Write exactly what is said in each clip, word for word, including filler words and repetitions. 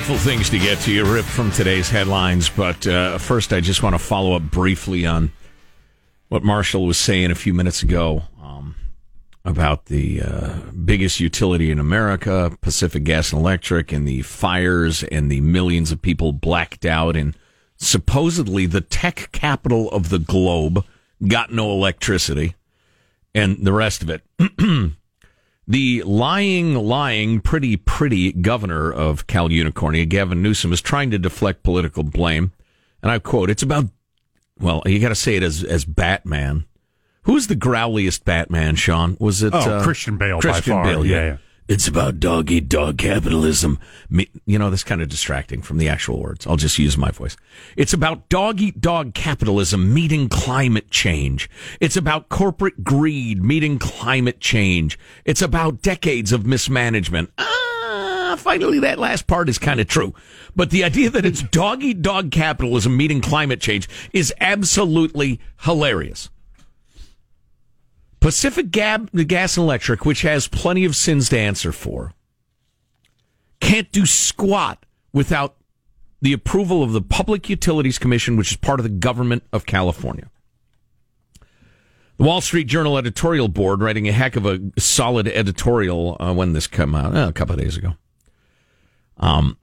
delightful things to get to you ripped from today's headlines, but uh, first I just want to follow up briefly on what Marshall was saying a few minutes ago um, about the uh, biggest utility in America, Pacific Gas and Electric, and the fires and the millions of people blacked out in supposedly the tech capital of the globe, got no electricity, and the rest of it. The lying, lying, pretty, pretty governor of Cal Unicornia, Gavin Newsom, is trying to deflect political blame. And I quote, it's about, well, you got to say it as as Batman. Who's the growliest Batman, Sean? Was it? Oh, uh, Christian Bale, Christian by far. Bale, yeah. yeah, yeah. It's about dog-eat-dog capitalism. You know, that's kind of distracting from the actual words. I'll just use my voice. It's about dog-eat-dog capitalism meeting climate change. It's about corporate greed meeting climate change. It's about decades of mismanagement. Ah, finally, that last part is kind of true. But the idea that it's dog-eat-dog capitalism meeting climate change is absolutely hilarious. Pacific Gab, the Gas and Electric, which has plenty of sins to answer for, can't do squat without the approval of the Public Utilities Commission, which is part of the government of California. The Wall Street Journal editorial board, writing a heck of a solid editorial uh, when this came out uh, a couple of days ago, um,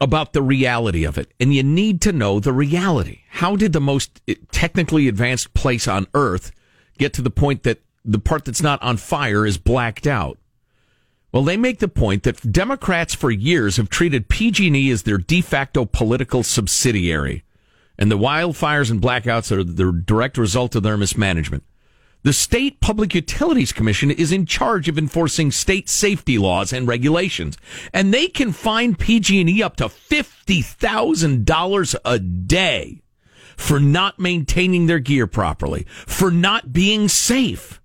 about the reality of it. And you need to know the reality. How did the most technically advanced place on Earth get to the point that the part that's not on fire is blacked out? Well, they make the point that Democrats for years have treated P G and E as their de facto political subsidiary, and the wildfires and blackouts are the direct result of their mismanagement. The State Public Utilities Commission is in charge of enforcing state safety laws and regulations, and they can fine P G and E up to fifty thousand dollars a day for not maintaining their gear properly, for not being safe.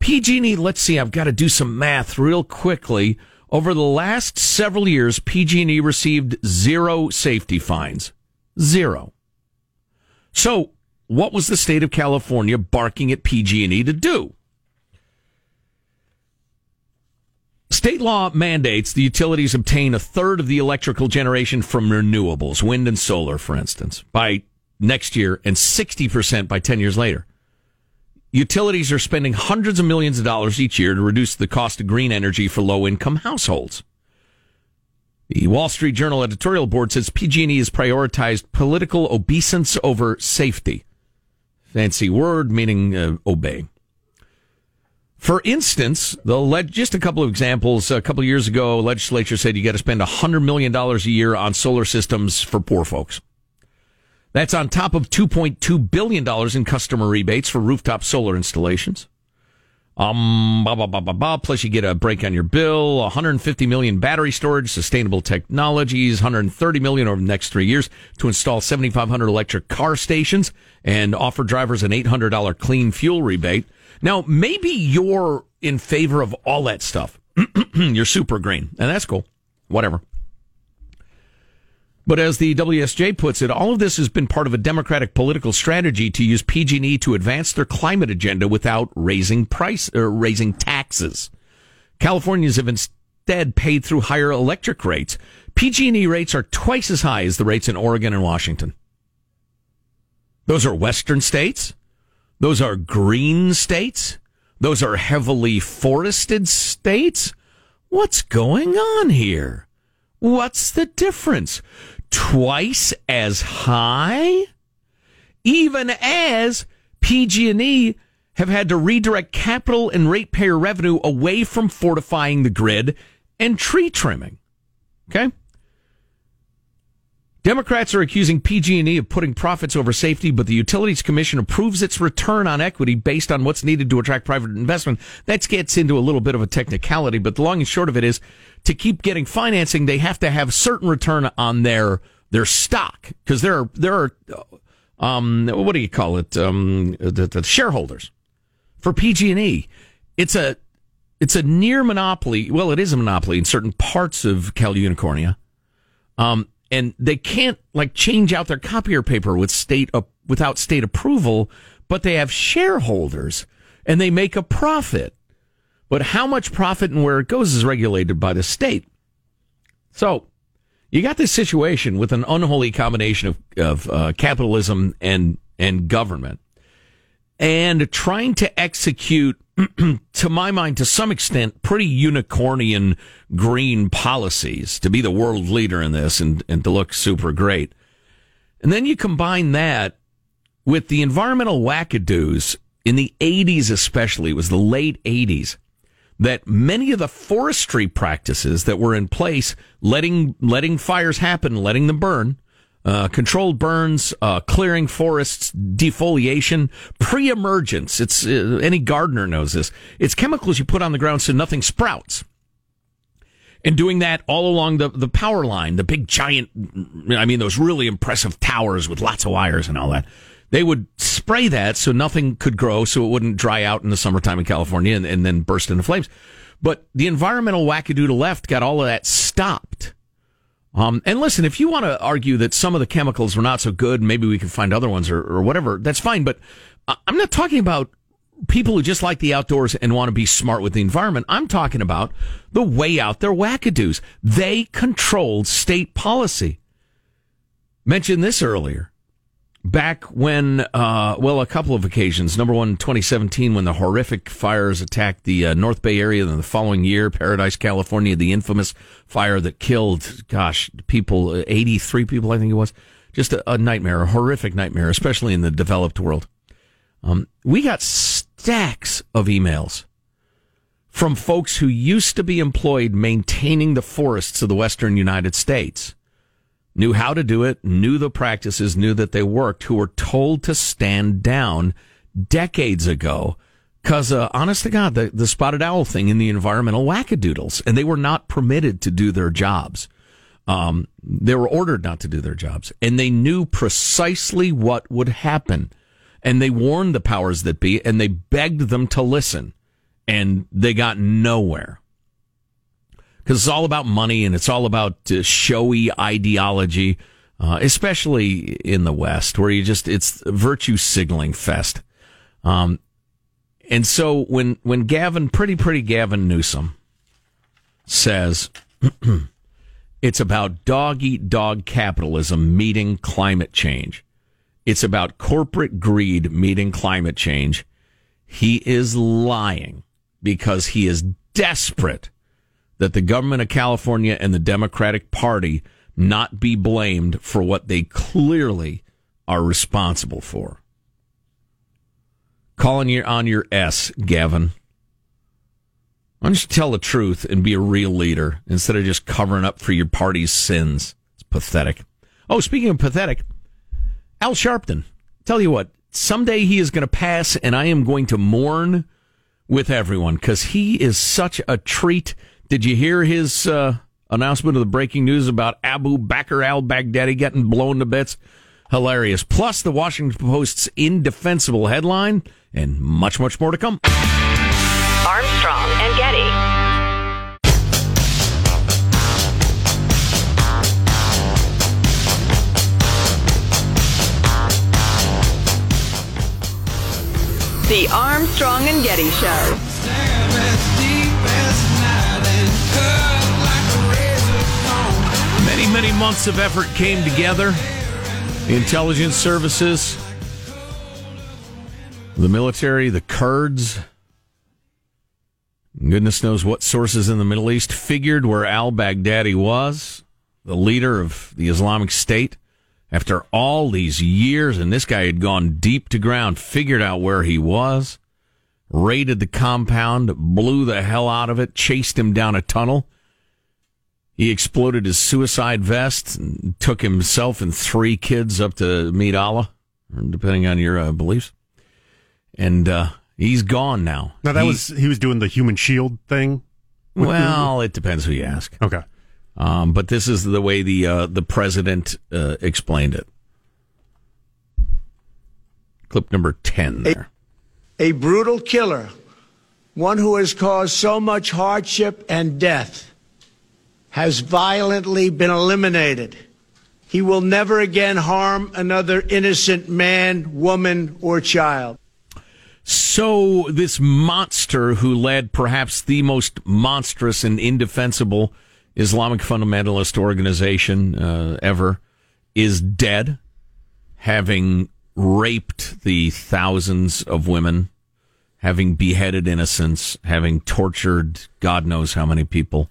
P G and E, let's see, I've got to do some math real quickly. Over the last several years, P G and E received zero safety fines. Zero. So, what was the state of California barking at P G and E to do? State law mandates the utilities obtain a third of the electrical generation from renewables, wind and solar, for instance, by next year, and sixty percent by ten years later. Utilities are spending hundreds of millions of dollars each year to reduce the cost of green energy for low-income households. The Wall Street Journal editorial board says P G and E has prioritized political obeisance over safety. Fancy word meaning uh, obey. For instance, the le- just a couple of examples. A couple of years ago, legislature said you got to spend one hundred million dollars a year on solar systems for poor folks. That's on top of two point two billion dollars in customer rebates for rooftop solar installations. Um, blah, blah, blah, blah, blah. Plus you get a break on your bill, one hundred fifty million dollars battery storage, sustainable technologies, one hundred thirty million dollars over the next three years to install seventy-five hundred electric car stations and offer drivers an eight hundred dollars clean fuel rebate. Now, maybe you're in favor of all that stuff. You're super green, and that's cool. Whatever. But as the W S J puts it, all of this has been part of a Democratic political strategy to use P G and E to advance their climate agenda without raising price or raising taxes. Californians have instead paid through higher electric rates. P G and E rates are twice as high as the rates in Oregon and Washington. Those are Western states. Those are green states. Those are heavily forested states. What's going on here? What's the difference? Twice as high? Even as P G and E have had to redirect capital and ratepayer revenue away from fortifying the grid and tree trimming. Okay? Democrats are accusing P G and E of putting profits over safety, but the Utilities Commission approves its return on equity based on what's needed to attract private investment. That gets into a little bit of a technicality, but the long and short of it is, to keep getting financing, they have to have certain return on their their stock, because there are there are um what do you call it um the, the shareholders for P G and E. It's a it's a near monopoly. Well, it is a monopoly in certain parts of Cal Unicornia. Um. And they can't, like, change out their copier paper with state uh, without state approval, but they have shareholders, and they make a profit. But how much profit and where it goes is regulated by the state. So you got this situation with an unholy combination of, of uh, capitalism and, and government, and trying to execute, to my mind, to some extent, pretty unicornian green policies to be the world leader in this and, and to look super great. And then you combine that with the environmental wackadoos in the eighties, especially. It was the late eighties that many of the forestry practices that were in place, letting letting fires happen, letting them burn, uh, controlled burns, uh, clearing forests, defoliation, pre-emergence. It's uh, any gardener knows this. It's chemicals you put on the ground so nothing sprouts. And doing that all along the, the power line, the big giant, I mean, those really impressive towers with lots of wires and all that. They would spray that so nothing could grow, so it wouldn't dry out in the summertime in California and, and then burst into flames. But the environmental wackadoodle left got all of that stopped. Um, and listen, if you want to argue that some of the chemicals were not so good, maybe we can find other ones or, or whatever, that's fine. But I'm not talking about people who just like the outdoors and want to be smart with the environment. I'm talking about the way out there wackadoos. They controlled state policy. Mentioned this earlier. Back when, uh, well, a couple of occasions. Number one, twenty seventeen, when the horrific fires attacked the uh, North Bay area. Then the following year, Paradise, California, the infamous fire that killed, gosh, people, eighty-three people, I think it was. Just a, a nightmare, a horrific nightmare, especially in the developed world. Um, we got stacks of emails from folks who used to be employed maintaining the forests of the western United States. Knew how to do it, knew the practices, knew that they worked, who were told to stand down decades ago because, uh, honest to God, the, the spotted owl thing in the environmental wackadoodles, and they were not permitted to do their jobs. Um, they were ordered not to do their jobs, and they knew precisely what would happen, and they warned the powers that be, and they begged them to listen, and they got nowhere. Because it's all about money and it's all about uh, showy ideology, uh, especially in the West, where you just, it's virtue signaling fest. Um, and so when, when Gavin, pretty, pretty Gavin Newsom says it's about dog eat dog capitalism meeting climate change, it's about corporate greed meeting climate change, he is lying because he is desperate that the government of California and the Democratic Party not be blamed for what they clearly are responsible for. Calling you on your S, Gavin. Why don't you tell the truth and be a real leader instead of just covering up for your party's sins? It's pathetic. Oh, speaking of pathetic, Al Sharpton. Tell you what, someday he is going to pass, and I am going to mourn with everyone because he is such a treat. Did you hear his uh, announcement of the breaking news about Abu Bakr al-Baghdadi getting blown to bits? Hilarious. Plus, the Washington Post's indefensible headline, and much, much more to come. Armstrong and Getty. The Armstrong and Getty Show. Many, many months of effort came together. The intelligence services, the military, the Kurds, goodness knows what sources in the Middle East figured where al-Baghdadi was, the leader of the Islamic State. After all these years, and this guy had gone deep to ground, figured out where he was, raided the compound, blew the hell out of it, chased him down a tunnel. He exploded his suicide vest and took himself and three kids up to meet Allah, depending on your uh, beliefs. And uh, he's gone now. Now, that he, was he was doing the human shield thing? Well, the, it depends who you ask. Okay. Um, but this is the way the uh, the president uh, explained it. Clip number ten there. A, a brutal killer, one who has caused so much hardship and death, has violently been eliminated. He will never again harm another innocent man, woman, or child. So this monster who led perhaps the most monstrous and indefensible Islamic fundamentalist organization uh, ever, is dead, having raped the thousands of women, having beheaded innocents, having tortured God knows how many people,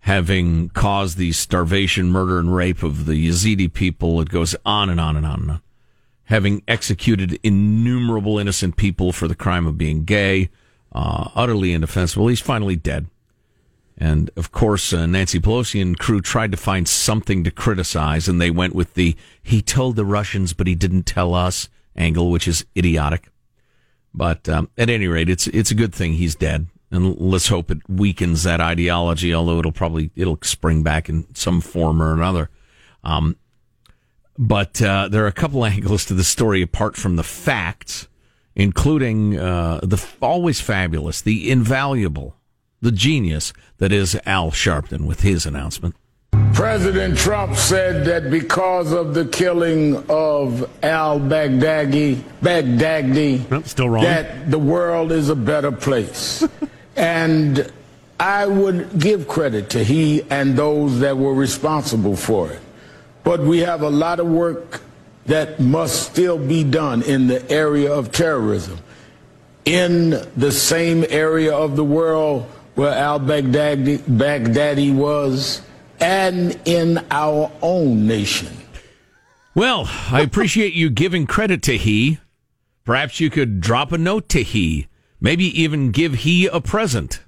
having caused the starvation, murder, and rape of the Yazidi people. It goes on and on and on and on. Having executed innumerable innocent people for the crime of being gay, uh, utterly indefensible. He's finally dead. And, of course, uh, Nancy Pelosi and crew tried to find something to criticize, and they went with the, he told the Russians, but he didn't tell us, angle, which is idiotic. But um, at any rate, it's it's a good thing he's dead, and let's hope it weakens that ideology, although it'll probably it'll spring back in some form or another. Um, but uh, there are a couple angles to the story apart from the facts, including uh, the always fabulous, the invaluable, the genius that is Al Sharpton with his announcement. President Trump said that because of the killing of Al Baghdadi, Baghdadi, nope, still wrong. that the world is a better place. And I would give credit to he and those that were responsible for it. But we have a lot of work that must still be done in the area of terrorism, in the same area of the world where Al Baghdadi, Baghdadi was, and in our own nation. Well, I appreciate you giving credit to he. Perhaps you could drop a note to he. Maybe even give he a present.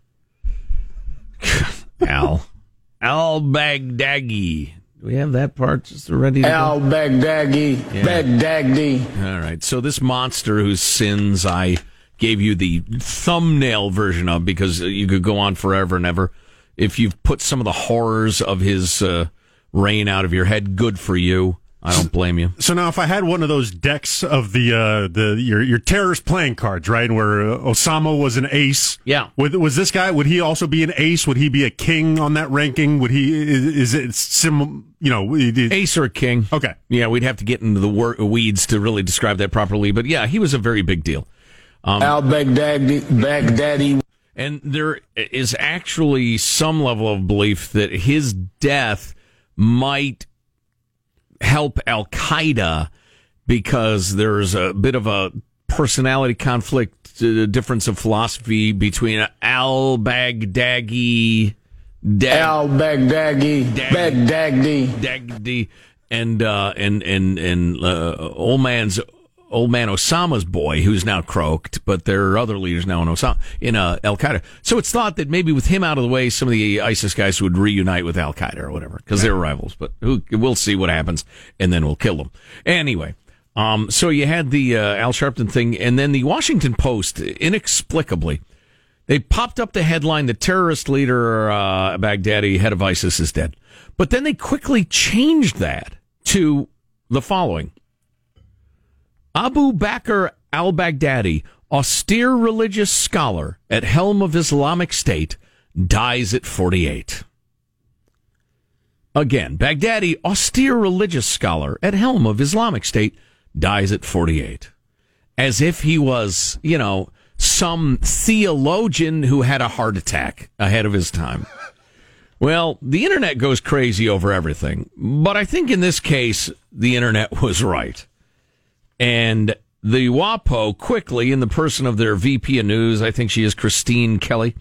Al. Al Baghdadi. Do we have that part just ready? To Al go? Baghdadi. Yeah. Baghdadi. All right. So this monster whose sins I gave you the thumbnail version of, because you could go on forever and ever. If you've put some of the horrors of his uh, reign out of your head, good for you. I don't blame you. So now, if I had one of those decks of the uh, the your your terrorist playing cards, right, where uh, Osama was an ace, yeah, would, was this guy? Would he also be an ace? Would he be a king on that ranking? Would he? Is, is it sim? You know, is, ace or king? Okay, yeah, we'd have to get into the wor- weeds to really describe that properly. But yeah, he was a very big deal. Um, Al Baghdadi, Baghdadi. And there is actually some level of belief that his death might help Al Qaeda, because there's a bit of a personality conflict, uh, difference of philosophy between Al Baghdadi, Dag- Al Baghdadi, Dag- Baghdadi, Baghdadi, and uh, and and and uh, old man's. Old man Osama's boy, who's now croaked, but there are other leaders now in Osama, in uh, Al Qaeda. So it's thought that maybe with him out of the way, some of the ISIS guys would reunite with Al Qaeda or whatever, because they're rivals. But who, we'll see what happens, and then we'll kill them. Anyway, um, so you had the uh, Al Sharpton thing, and then the Washington Post, inexplicably, they popped up the headline: "The terrorist leader uh, Baghdadi, head of ISIS, is dead." But then they quickly changed that to the following. Abu Bakr al-Baghdadi, austere religious scholar at helm of Islamic State, dies at forty-eight. Again, Baghdadi, austere religious scholar at helm of Islamic State, dies at forty-eight. As if he was, you know, some theologian who had a heart attack ahead of his time. Well, the internet goes crazy over everything, but I think in this case, the internet was right. And the WAPO quickly, in the person of their V P of news, I think she is Christine Kelly,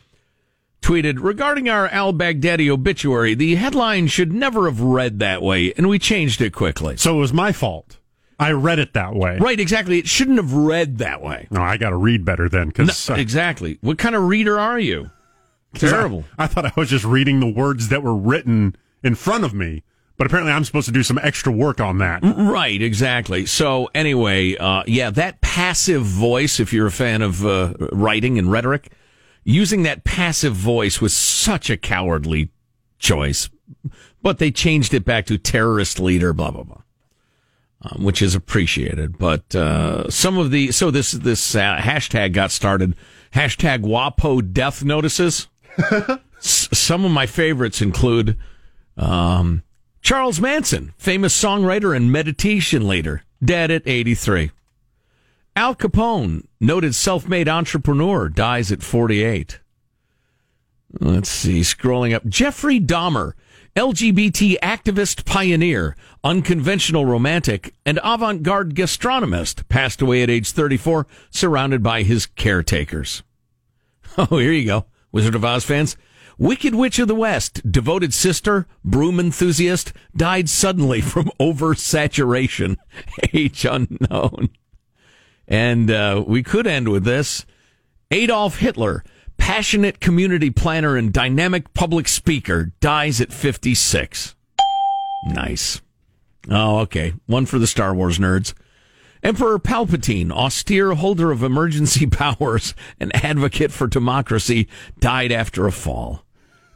tweeted, regarding our al-Baghdadi obituary, the headline should never have read that way, and we changed it quickly. So it was my fault. I read it that way. Right, exactly. It shouldn't have read that way. No, I got to read better then. Cause, no, uh, exactly. What kind of reader are you? Terrible. I, I thought I was just reading the words that were written in front of me. But apparently I'm supposed to do some extra work on that. Right, exactly. So anyway, uh, yeah, that passive voice, if you're a fan of uh, writing and rhetoric, using that passive voice was such a cowardly choice. But they changed it back to terrorist leader, blah, blah, blah, um, which is appreciated. But uh, some of the, so this, this uh, hashtag got started, hashtag WAPO death notices. S- some of my favorites include... Um, Charles Manson, famous songwriter and meditation leader, dead at eighty-three. Al Capone, noted self-made entrepreneur, dies at forty-eight. Let's see, scrolling up. Jeffrey Dahmer, L G B T activist pioneer, unconventional romantic, and avant-garde gastronomist, passed away at age thirty-four, surrounded by his caretakers. Oh, here you go, Wizard of Oz fans. Wicked Witch of the West, devoted sister, broom enthusiast, died suddenly from oversaturation, age unknown. And uh, we could end with this. Adolf Hitler, passionate community planner and dynamic public speaker, dies at fifty-six. Nice. Oh, okay. One for the Star Wars nerds. Emperor Palpatine, austere holder of emergency powers and advocate for democracy, died after a fall.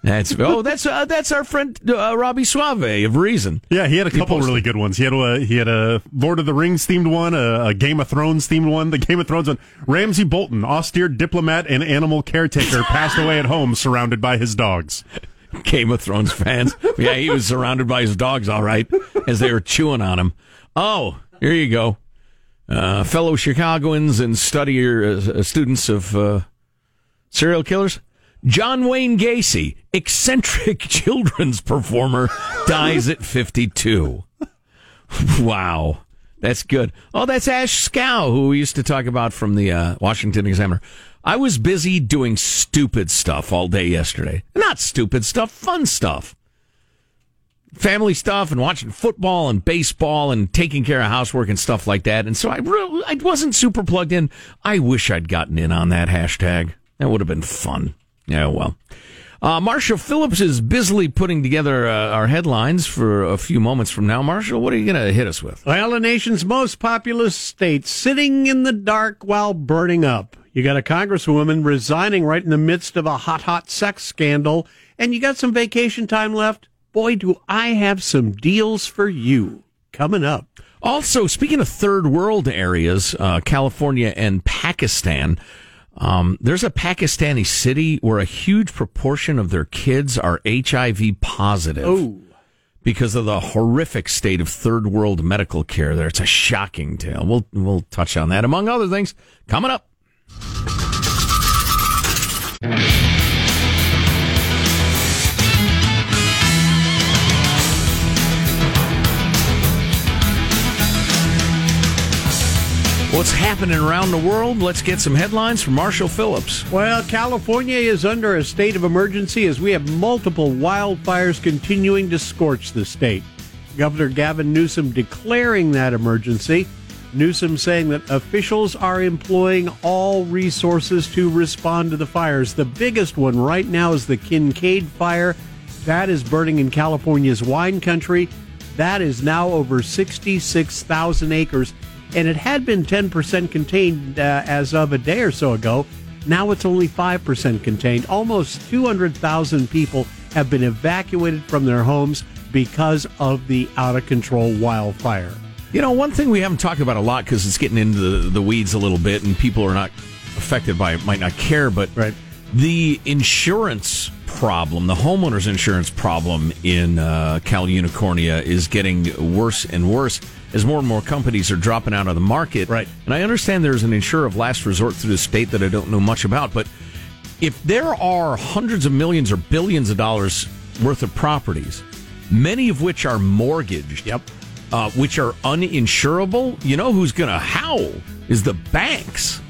That's oh, that's uh, that's our friend uh, Robbie Suave of Reason. Yeah, he had a he couple posted. really good ones. He had a he had a Lord of the Rings themed one, a, a Game of Thrones themed one, the Game of Thrones one. Ramsay Bolton, austere diplomat and animal caretaker, passed away at home surrounded by his dogs. Game of Thrones fans, yeah, he was surrounded by his dogs, all right, as they were chewing on him. Oh, here you go, uh, fellow Chicagoans and studier uh, students of uh, serial killers. John Wayne Gacy, eccentric children's performer, dies at fifty-two. Wow. That's good. Oh, that's Ash Schow, who we used to talk about from the uh, Washington Examiner. I was busy doing stupid stuff all day yesterday. Not stupid stuff, fun stuff. Family stuff and watching football and baseball and taking care of housework and stuff like that. And so I, really, I wasn't super plugged in. I wish I'd gotten in on that hashtag. That would have been fun. Yeah, well, uh, Marshall Phillips is busily putting together uh, our headlines for a few moments from now. Marshall, what are you going to hit us with? Well, the nation's most populous state sitting in the dark while burning up. You got a congresswoman resigning right in the midst of a hot, hot sex scandal, and you got some vacation time left. Boy, do I have some deals for you coming up. Also, speaking of third world areas, uh, California and Pakistan. Um, there's a Pakistani city where a huge proportion of their kids are H I V positive. Oh. Because of the horrific state of third world medical care there. It's a shocking tale. We'll, we'll touch on that, among other things, coming up. What's happening around the world? Let's get some headlines from Marshall Phillips. Well, California is under a state of emergency as we have multiple wildfires continuing to scorch the state. Governor Gavin Newsom declaring that emergency. Newsom saying that officials are employing all resources to respond to the fires. The biggest one right now is the Kincaid Fire. That is burning in California's wine country. That is now over sixty-six thousand acres. And it had been ten percent contained uh, as of a day or so ago. Now it's only five percent contained. Almost two hundred thousand people have been evacuated from their homes because of the out-of-control wildfire. You know, one thing we haven't talked about a lot because it's getting into the, the weeds a little bit and people are not affected by it, might not care, but right. The insurance problem, the homeowner's insurance problem in uh, Cal Unicornia is getting worse and worse as more and more companies are dropping out of the market. Right. And I understand there's an insurer of last resort through the state that I don't know much about, but if there are hundreds of millions or billions of dollars worth of properties, many of which are mortgaged, yep, uh, which are uninsurable, you know who's going to howl is the banks.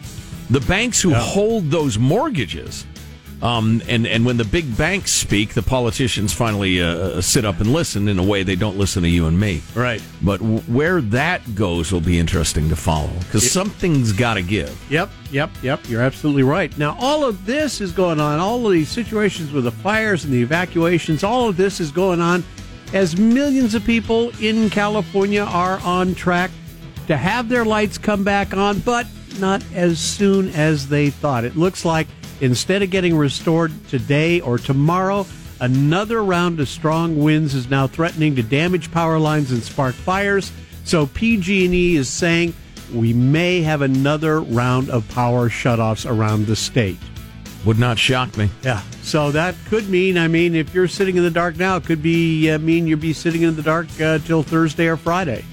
The banks who yep. hold those mortgages. Um, and, and when the big banks speak, the politicians finally uh, sit up and listen in a way they don't listen to you and me. Right. But w- where that goes will be interesting to follow because something's got to give. Yep, yep, yep. You're absolutely right. Now, all of this is going on. All of these situations with the fires and the evacuations, all of this is going on as millions of people in California are on track to have their lights come back on, but not as soon as they thought. It looks like instead of getting restored today or tomorrow, another round of strong winds is now threatening to damage power lines and spark fires. So P G and E is saying we may have another round of power shutoffs around the state. Would not shock me. Yeah. So that could mean, I mean, if you're sitting in the dark now, it could be uh, mean you'll be sitting in the dark uh, till Thursday or Friday.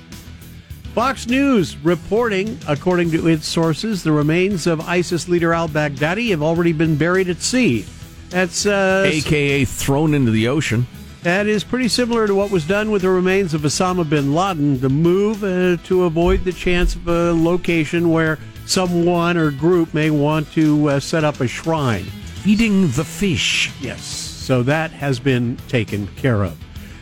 Fox News reporting, according to its sources, the remains of ISIS leader al-Baghdadi have already been buried at sea. That's uh, A K A thrown into the ocean. That is pretty similar to what was done with the remains of Osama bin Laden. The move uh, to avoid the chance of a location where someone or group may want to uh, set up a shrine. Feeding the fish. Yes. So that has been taken care of.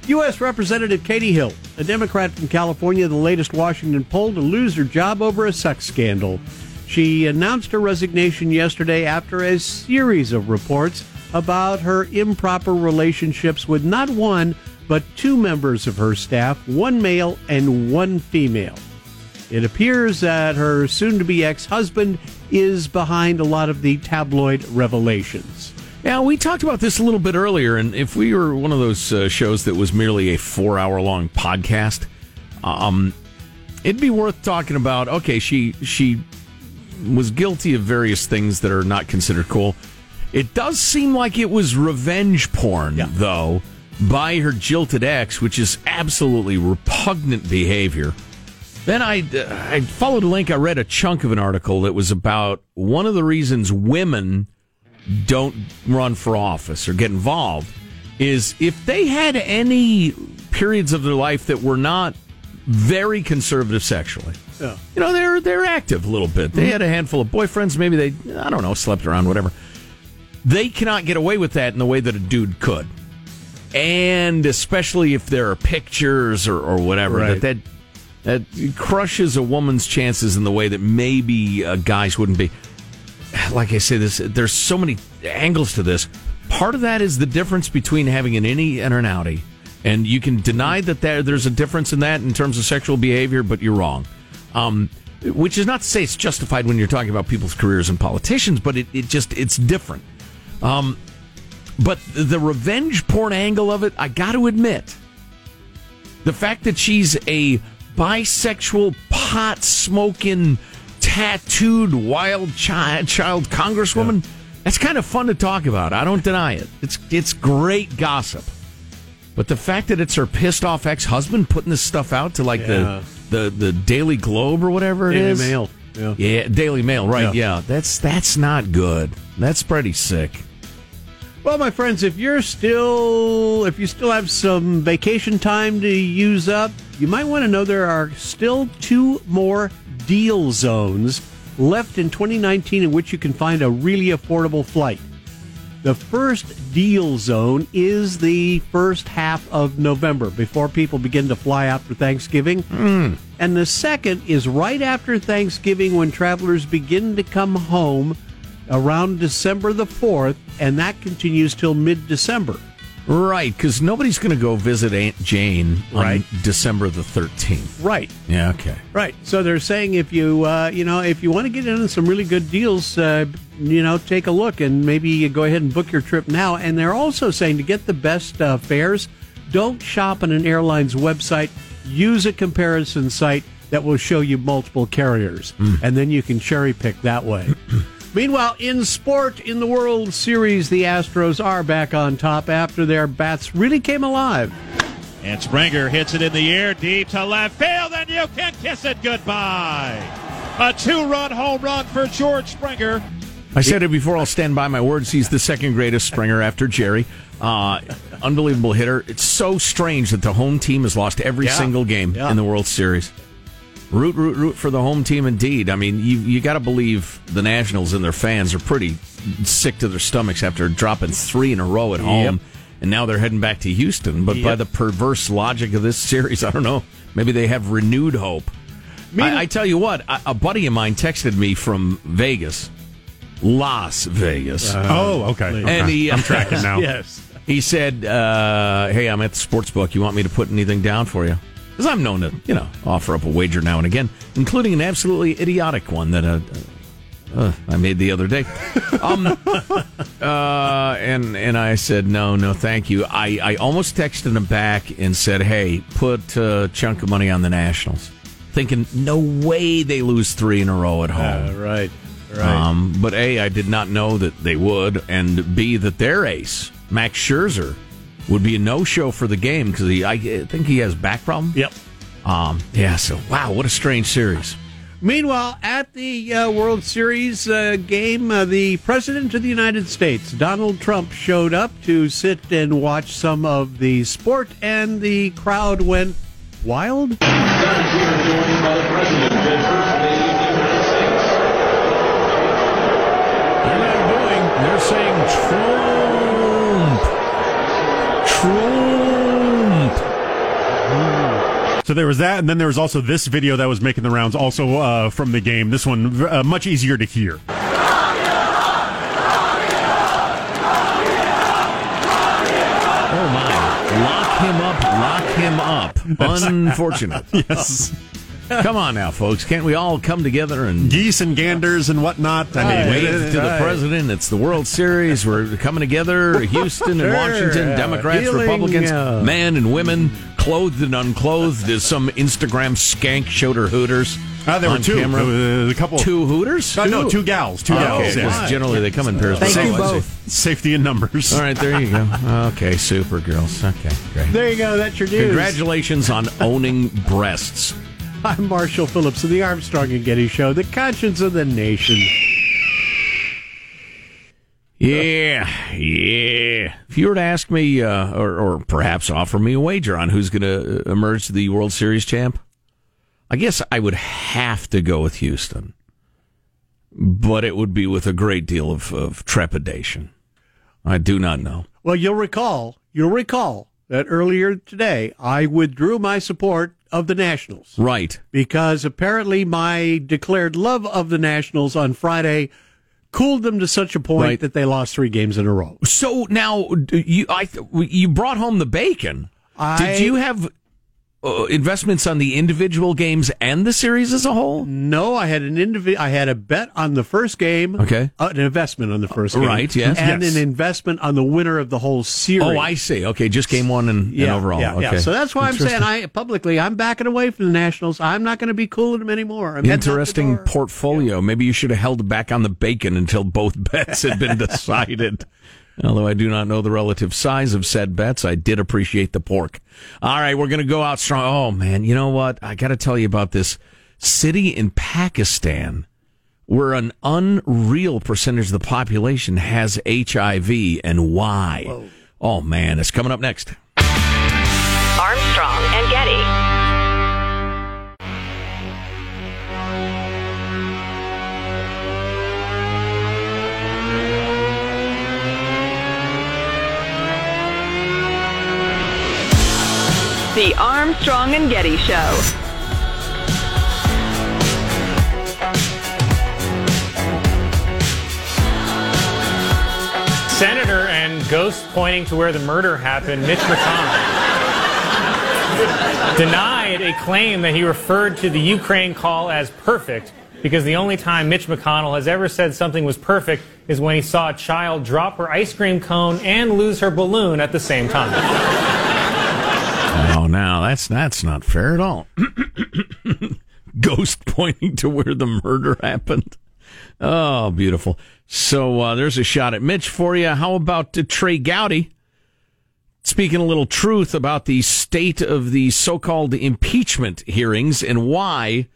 U S. Representative Katie Hill, a Democrat from California, the latest Washington poll to lose her job over a sex scandal. She announced her resignation yesterday after a series of reports about her improper relationships with not one, but two members of her staff, one male and one female. It appears that her soon-to-be ex-husband is behind a lot of the tabloid revelations. Now, we talked about this a little bit earlier, and if we were one of those uh, shows that was merely a four-hour-long podcast, um, it'd be worth talking about, okay, she she was guilty of various things that are not considered cool. It does seem like it was revenge porn, yeah. though, by her jilted ex, which is absolutely repugnant behavior. Then I, uh, I followed a link. I read a chunk of an article that was about one of the reasons women don't run for office or get involved is if they had any periods of their life that were not very conservative sexually. Yeah. You know, they're they're active a little bit. They had a handful of boyfriends. Maybe they, I don't know, slept around, whatever. They cannot get away with that in the way that a dude could. And especially if there are pictures or, or whatever, right. that that... That crushes a woman's chances in the way that maybe uh, guys wouldn't be. Like I say, this there's so many angles to this. Part of that is the difference between having an innie and an outie. And you can deny that there, there's a difference in that in terms of sexual behavior, but you're wrong. Um, which is not to say it's justified when you're talking about people's careers and politicians, but it, it just it's different. Um, but the revenge porn angle of it, I got to admit, the fact that she's a bisexual, pot-smoking, tattooed, wild chi- child congresswoman, yeah. that's kind of fun to talk about. I don't deny it. It's it's great gossip. But the fact that it's her pissed-off ex-husband putting this stuff out to, like, yeah. the, the, the Daily Globe or whatever it Daily is. Daily Mail. Yeah. yeah, Daily Mail, right, yeah. yeah. That's that's not good. That's pretty sick. Well, my friends, if you're still, if you still have some vacation time to use up, you might want to know there are still two more deal zones left in twenty nineteen in which you can find a really affordable flight. The first deal zone is the first half of November, before people begin to fly out for Thanksgiving. Mm. And the second is right after Thanksgiving when travelers begin to come home around December the fourth, and that continues till mid-December. Right, because nobody's going to go visit Aunt Jane right. on December the thirteenth. Right. Yeah, okay. Right, so they're saying if you, uh, you know, if you want to get in on some really good deals, uh, you know, take a look and maybe you go ahead and book your trip now. And they're also saying to get the best uh, fares, don't shop on an airline's website. Use a comparison site that will show you multiple carriers, mm. and then you can cherry pick that way. Meanwhile, in sport, in the World Series, the Astros are back on top after their bats really came alive. And Springer hits it in the air, deep to left field, and you can kiss it goodbye. A two-run home run for George Springer. I said it before, I'll stand by my words. He's the second greatest Springer after Jerry. Uh, unbelievable hitter. It's so strange that the home team has lost every yeah. single game yeah. in the World Series. Root, root, root for the home team indeed. I mean, you you got to believe the Nationals and their fans are pretty sick to their stomachs after dropping three in a row at home, yep. and now they're heading back to Houston. But yep. by the perverse logic of this series, I don't know, maybe they have renewed hope. I, I tell you what, a, a buddy of mine texted me from Vegas, Las Vegas. Uh, oh, okay. okay. And he, I'm tracking now. Yes. He said, uh, hey, I'm at the sports book. You want me to put anything down for you? Because I'm known to, you know, offer up a wager now and again, including an absolutely idiotic one that uh, uh, I made the other day. Um, uh, and and I said, no, no, thank you. I, I almost texted him back and said, hey, put a chunk of money on the Nationals, thinking no way they lose three in a row at home. Uh, right, right. Um, but A, I did not know that they would, and B, that their ace, Max Scherzer, would be a no-show for the game because I think he has back problem. Yep. Um, yeah, so, wow, what a strange series. Meanwhile, at the uh, World Series uh, game, uh, the President of the United States, Donald Trump, showed up to sit and watch some of the sport, and the crowd went wild. Here, joined by the President and First Lady of the United States. They're not going, they're saying Trump. Trump. So there was that, and then there was also this video that was making the rounds, also uh, from the game. This one, uh, much easier to hear. Him up, lock him up. Unfortunate. Yes. Come on now, folks. Can't we all come together and geese and ganders and whatnot? I mean, right, wave to right. the president. It's the World Series. We're coming together. Houston sure, and Washington, uh, Democrats, dealing, Republicans, uh, men and women, clothed and unclothed. As some Instagram skank showed her hooters. Uh, there were two. Camera. There was a couple. Two hooters? Uh, two. No, two gals. Two oh, gals. Okay. Yeah. Generally, they come in pairs. Thank you both. Safety in numbers. All right, there you go. Okay, super girls. Okay, great. There you go. That's your news. Congratulations on owning breasts. I'm Marshall Phillips of the Armstrong and Getty Show, the conscience of the nation. Yeah, yeah. If you were to ask me, uh, or, or perhaps offer me a wager on who's going to emerge the World Series champ, I guess I would have to go with Houston, but it would be with a great deal of, of trepidation. I do not know. Well, you'll recall, you'll recall that earlier today I withdrew my support of the Nationals. Right. Because apparently my declared love of the Nationals on Friday cooled them to such a point right. that they lost three games in a row. So now you, I, you brought home the bacon. I, Did you have... Uh, investments on the individual games and the series as a whole? No, I had an indivi- I had a bet on the first game. Okay. Uh, an investment on the first game. Right, yes. And yes. an investment on the winner of the whole series. Oh, I see. Okay, just game one and, yeah, and overall. Yeah, okay. yeah. So that's why I'm saying I publicly, I'm backing away from the Nationals. I'm not going to be cooling them anymore. I'm Interesting portfolio. Yeah. Maybe you should have held back on the bacon until both bets had been decided. Although I do not know the relative size of said bets, I did appreciate the pork. All right, we're going to go out strong. Oh, man, you know what? I got to tell you about this city in Pakistan where an unreal percentage of the population has H I V and why. Whoa. Oh, man, it's coming up next. Armstrong and Getty. The Armstrong and Getty Show. Senator and ghost pointing to where the murder happened, Mitch McConnell denied a claim that he referred to the Ukraine call as perfect because the only time Mitch McConnell has ever said something was perfect is when he saw a child drop her ice cream cone and lose her balloon at the same time. Oh, now that's that's not fair at all. Ghost pointing to where the murder happened. Oh, beautiful. So uh, there's a shot at Mitch for you. How about uh, Trey Gowdy speaking a little truth about the state of the so-called impeachment hearings and why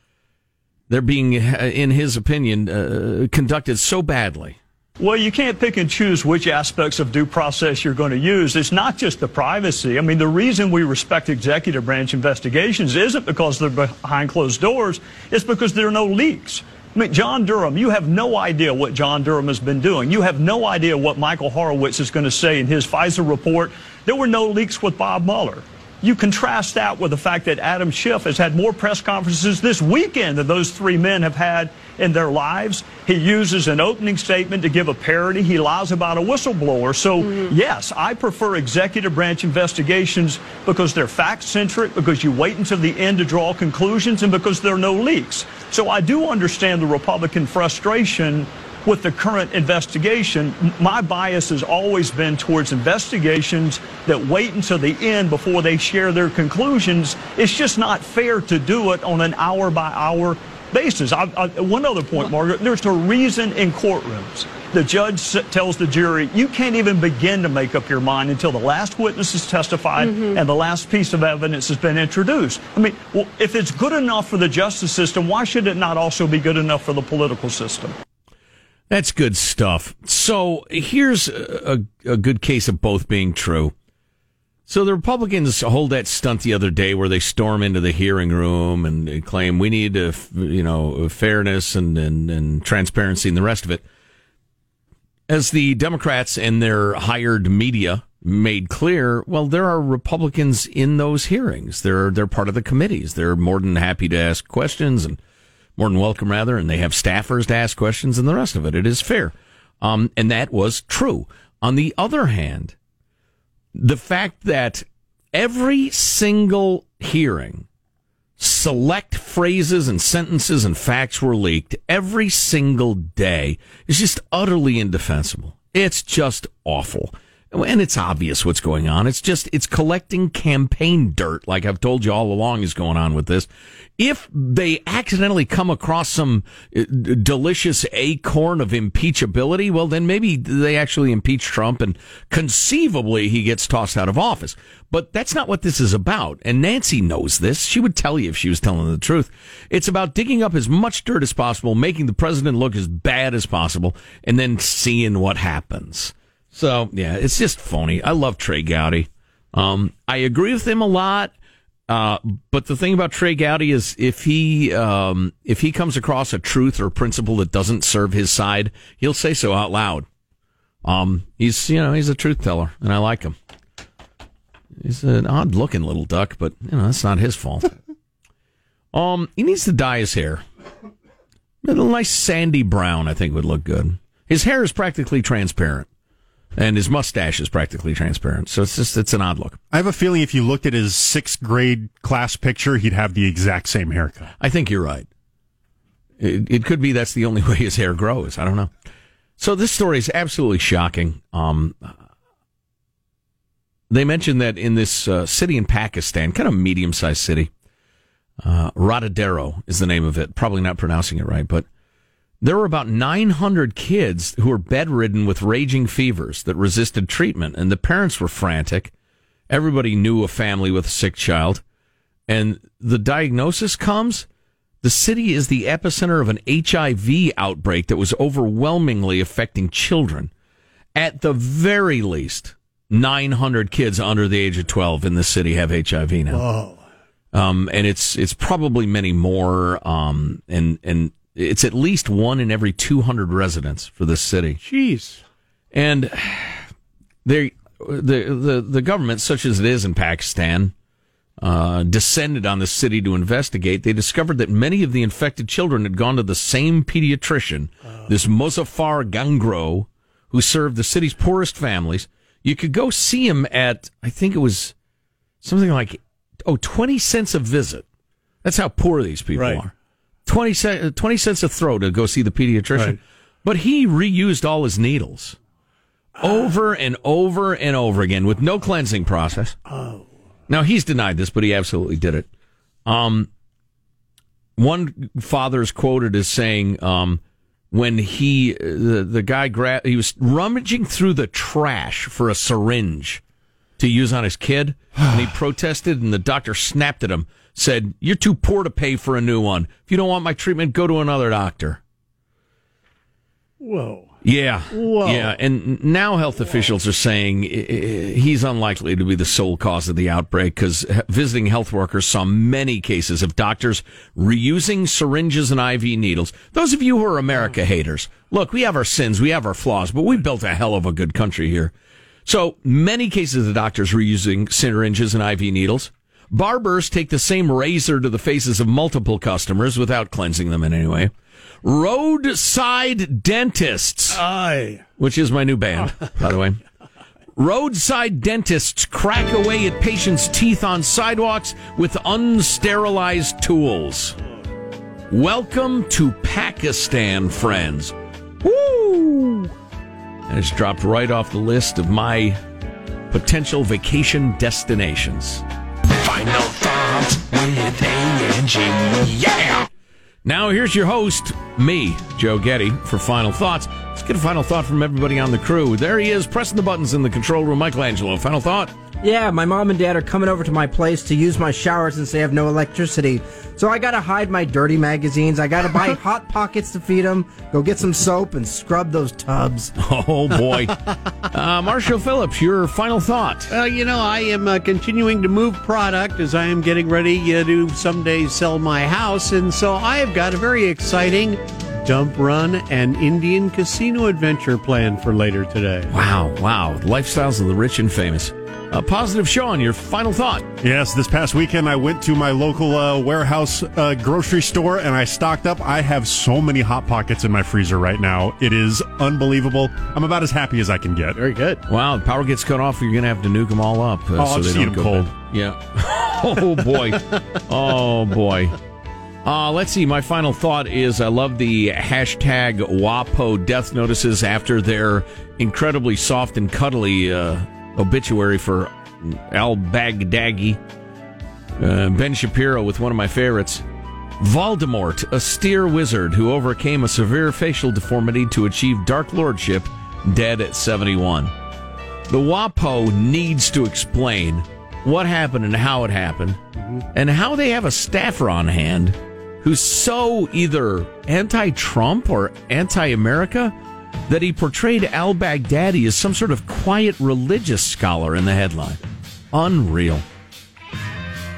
they're being, in his opinion, uh, conducted so badly? Well, you can't pick and choose which aspects of due process you're going to use. It's not just the privacy. I mean, the reason we respect executive branch investigations isn't because they're behind closed doors. It's because there are no leaks. I mean, John Durham, you have no idea what John Durham has been doing. You have no idea what Michael Horowitz is going to say in his FISA report. There were no leaks with Bob Mueller. You contrast that with the fact that Adam Schiff has had more press conferences this weekend than those three men have had in their lives. He uses an opening statement to give a parody. He lies about a whistleblower. So, mm-hmm. yes, I prefer executive branch investigations because they're fact-centric, because you wait until the end to draw conclusions, and because there are no leaks. So I do understand the Republican frustration with the current investigation. My bias has always been towards investigations that wait until the end before they share their conclusions. It's just not fair to do it on an hour-by-hour basis. I, I, one other point, Margaret, there's a reason in courtrooms The judge tells the jury, you can't even begin to make up your mind until the last witness is testified mm-hmm. and the last piece of evidence has been introduced. I mean, well, if it's good enough for the justice system, why should it not also be good enough for the political system? That's good stuff. So here's a, a good case of both being true. So the Republicans hold that stunt the other day where they storm into the hearing room and claim we need, uh, you know, fairness and, and, and transparency and the rest of it. As the Democrats and their hired media made clear, well, there are Republicans in those hearings. They're they're part of the committees. They're more than happy to ask questions and more than welcome, rather, and they have staffers to ask questions and the rest of it. It is fair. Um, and that was true. On the other hand, the fact that every single hearing, select phrases and sentences and facts were leaked every single day is just utterly indefensible. It's just awful. And it's obvious what's going on. It's just, it's collecting campaign dirt, like I've told you all along is going on with this. If they accidentally come across some delicious acorn of impeachability, well, then maybe they actually impeach Trump and conceivably he gets tossed out of office. But that's not what this is about. And Nancy knows this. She would tell you if she was telling the truth. It's about digging up as much dirt as possible, making the president look as bad as possible, and then seeing what happens. So, yeah, it's just phony. I love Trey Gowdy. Um, I agree with him a lot. Uh, but the thing about Trey Gowdy is if he um, if he comes across a truth or principle that doesn't serve his side, he'll say so out loud. Um, he's, you know, he's a truth teller, and I like him. He's an odd-looking little duck, but, you know, that's not his fault. um, he needs to dye his hair. A nice sandy brown, I think, would look good. His hair is practically transparent. And his mustache is practically transparent. So it's just, it's an odd look. I have a feeling if you looked at his sixth grade class picture, he'd have the exact same haircut. I think you're right. It, it could be that's the only way his hair grows. I don't know. So this story is absolutely shocking. Um, they mentioned that in this uh, city in Pakistan, kind of medium-sized city, uh, Ratadero is the name of it. Probably not pronouncing it right, but there were about nine hundred kids who were bedridden with raging fevers that resisted treatment, and the parents were frantic. Everybody knew a family with a sick child. And the diagnosis comes, the city is the epicenter of an H I V outbreak that was overwhelmingly affecting children. At the very least, nine hundred kids under the age of twelve in the city have H I V now. Whoa. Um, and it's it's probably many more, um, and and... it's at least one in every two hundred residents for this city. Jeez. And they, the, the, the government, such as it is in Pakistan, uh, descended on the city to investigate. They discovered that many of the infected children had gone to the same pediatrician, uh, this Muzaffar Gangro, who served the city's poorest families. You could go see him at, I think it was something like, oh, twenty cents a visit. That's how poor these people right. are. twenty, cent, twenty cents a throw to go see the pediatrician. Right. But he reused all his needles over and over and over again with no cleansing process. Oh. Now, he's denied this, but he absolutely did it. Um, one father is quoted as saying um, when he, the, the guy, gra- he was rummaging through the trash for a syringe to use on his kid, and he protested, and the doctor snapped at him, said, "You're too poor to pay for a new one. If you don't want my treatment, go to another doctor." Whoa. Yeah. Whoa. Yeah, and now health Whoa. officials are saying he's unlikely to be the sole cause of the outbreak because visiting health workers saw many cases of doctors reusing syringes and I V needles. Those of you who are America haters, look, we have our sins, we have our flaws, but we built a hell of a good country here. So many cases of doctors reusing syringes and I V needles. Barbers take the same razor to the faces of multiple customers without cleansing them in any way. Roadside dentists, Aye. which is my new band, by the way. Roadside dentists crack away at patients' teeth on sidewalks with unsterilized tools. Welcome to Pakistan, friends. Woo! I just dropped right off the list of my potential vacation destinations. Final thoughts with A and G. Yeah! Now here's your host, me, Joe Getty, for final thoughts. Let's get a final thought from everybody on the crew. There he is, pressing the buttons in the control room. Michelangelo, final thought? Yeah, my mom and dad are coming over to my place to use my shower since they have no electricity. So I gotta hide my dirty magazines. I gotta buy Hot Pockets to feed them. Go get some soap and scrub those tubs. Oh, boy. uh, Marshall Phillips, your final thought. Uh, you know, I am uh, continuing to move product as I am getting ready uh, to someday sell my house. And so I have got a very exciting dump run and Indian casino adventure planned for later today. Wow, wow. Lifestyles of the rich and famous. Uh, Positive Sean, your final thought. Yes, this past weekend I went to my local uh, warehouse uh, grocery store and I stocked up. I have so many Hot Pockets in my freezer right now. It is unbelievable. I'm about as happy as I can get. Very good. Wow, the power gets cut off. You're going to have to nuke them all up. Uh, oh, so I've they seen don't them cold. Bad. Yeah. Oh, boy. Oh, boy. Uh, let's see. My final thought is I love the hashtag WAPO death notices after their incredibly soft and cuddly uh obituary for al-Baghdadi. Uh, Ben Shapiro with one of my favorites. Voldemort, a steer wizard who overcame a severe facial deformity to achieve dark lordship, dead at seventy-one. The WAPO needs to explain what happened and how it happened, and how they have a staffer on hand who's so either anti-Trump or anti-America that he portrayed al-Baghdadi as some sort of quiet religious scholar in the headline. Unreal.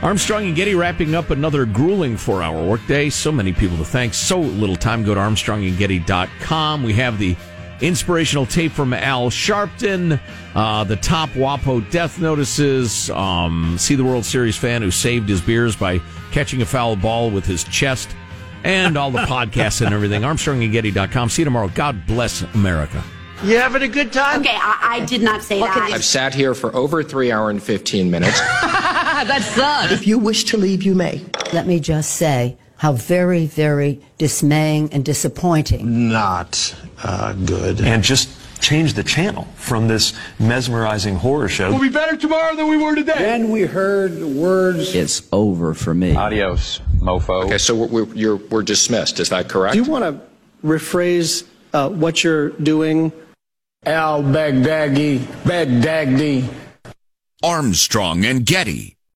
Armstrong and Getty wrapping up another grueling four-hour workday. So many people to thank. So little time. Go to armstrong and getty dot com. We have the inspirational tape from Al Sharpton, uh, the top WAPO death notices, um, see the World Series fan who saved his beers by catching a foul ball with his chest. And all the podcasts and everything. armstrong and getty dot com. See you tomorrow. God bless America. You having a good time? Okay, I, I did not say that. I've sat here for over three hours and fifteen minutes. That sucks. If you wish to leave, you may. Let me just say how very, very dismaying and disappointing. Not uh, good. And just change the channel from this mesmerizing horror show. We'll be better tomorrow than we were today. Then we heard the words, it's over for me. Adios, mofo. Okay, so we're, we're, you're, we're dismissed. Is that correct? Do you want to rephrase uh, what you're doing? Al Baghdadi, Baghdadi. Armstrong and Getty.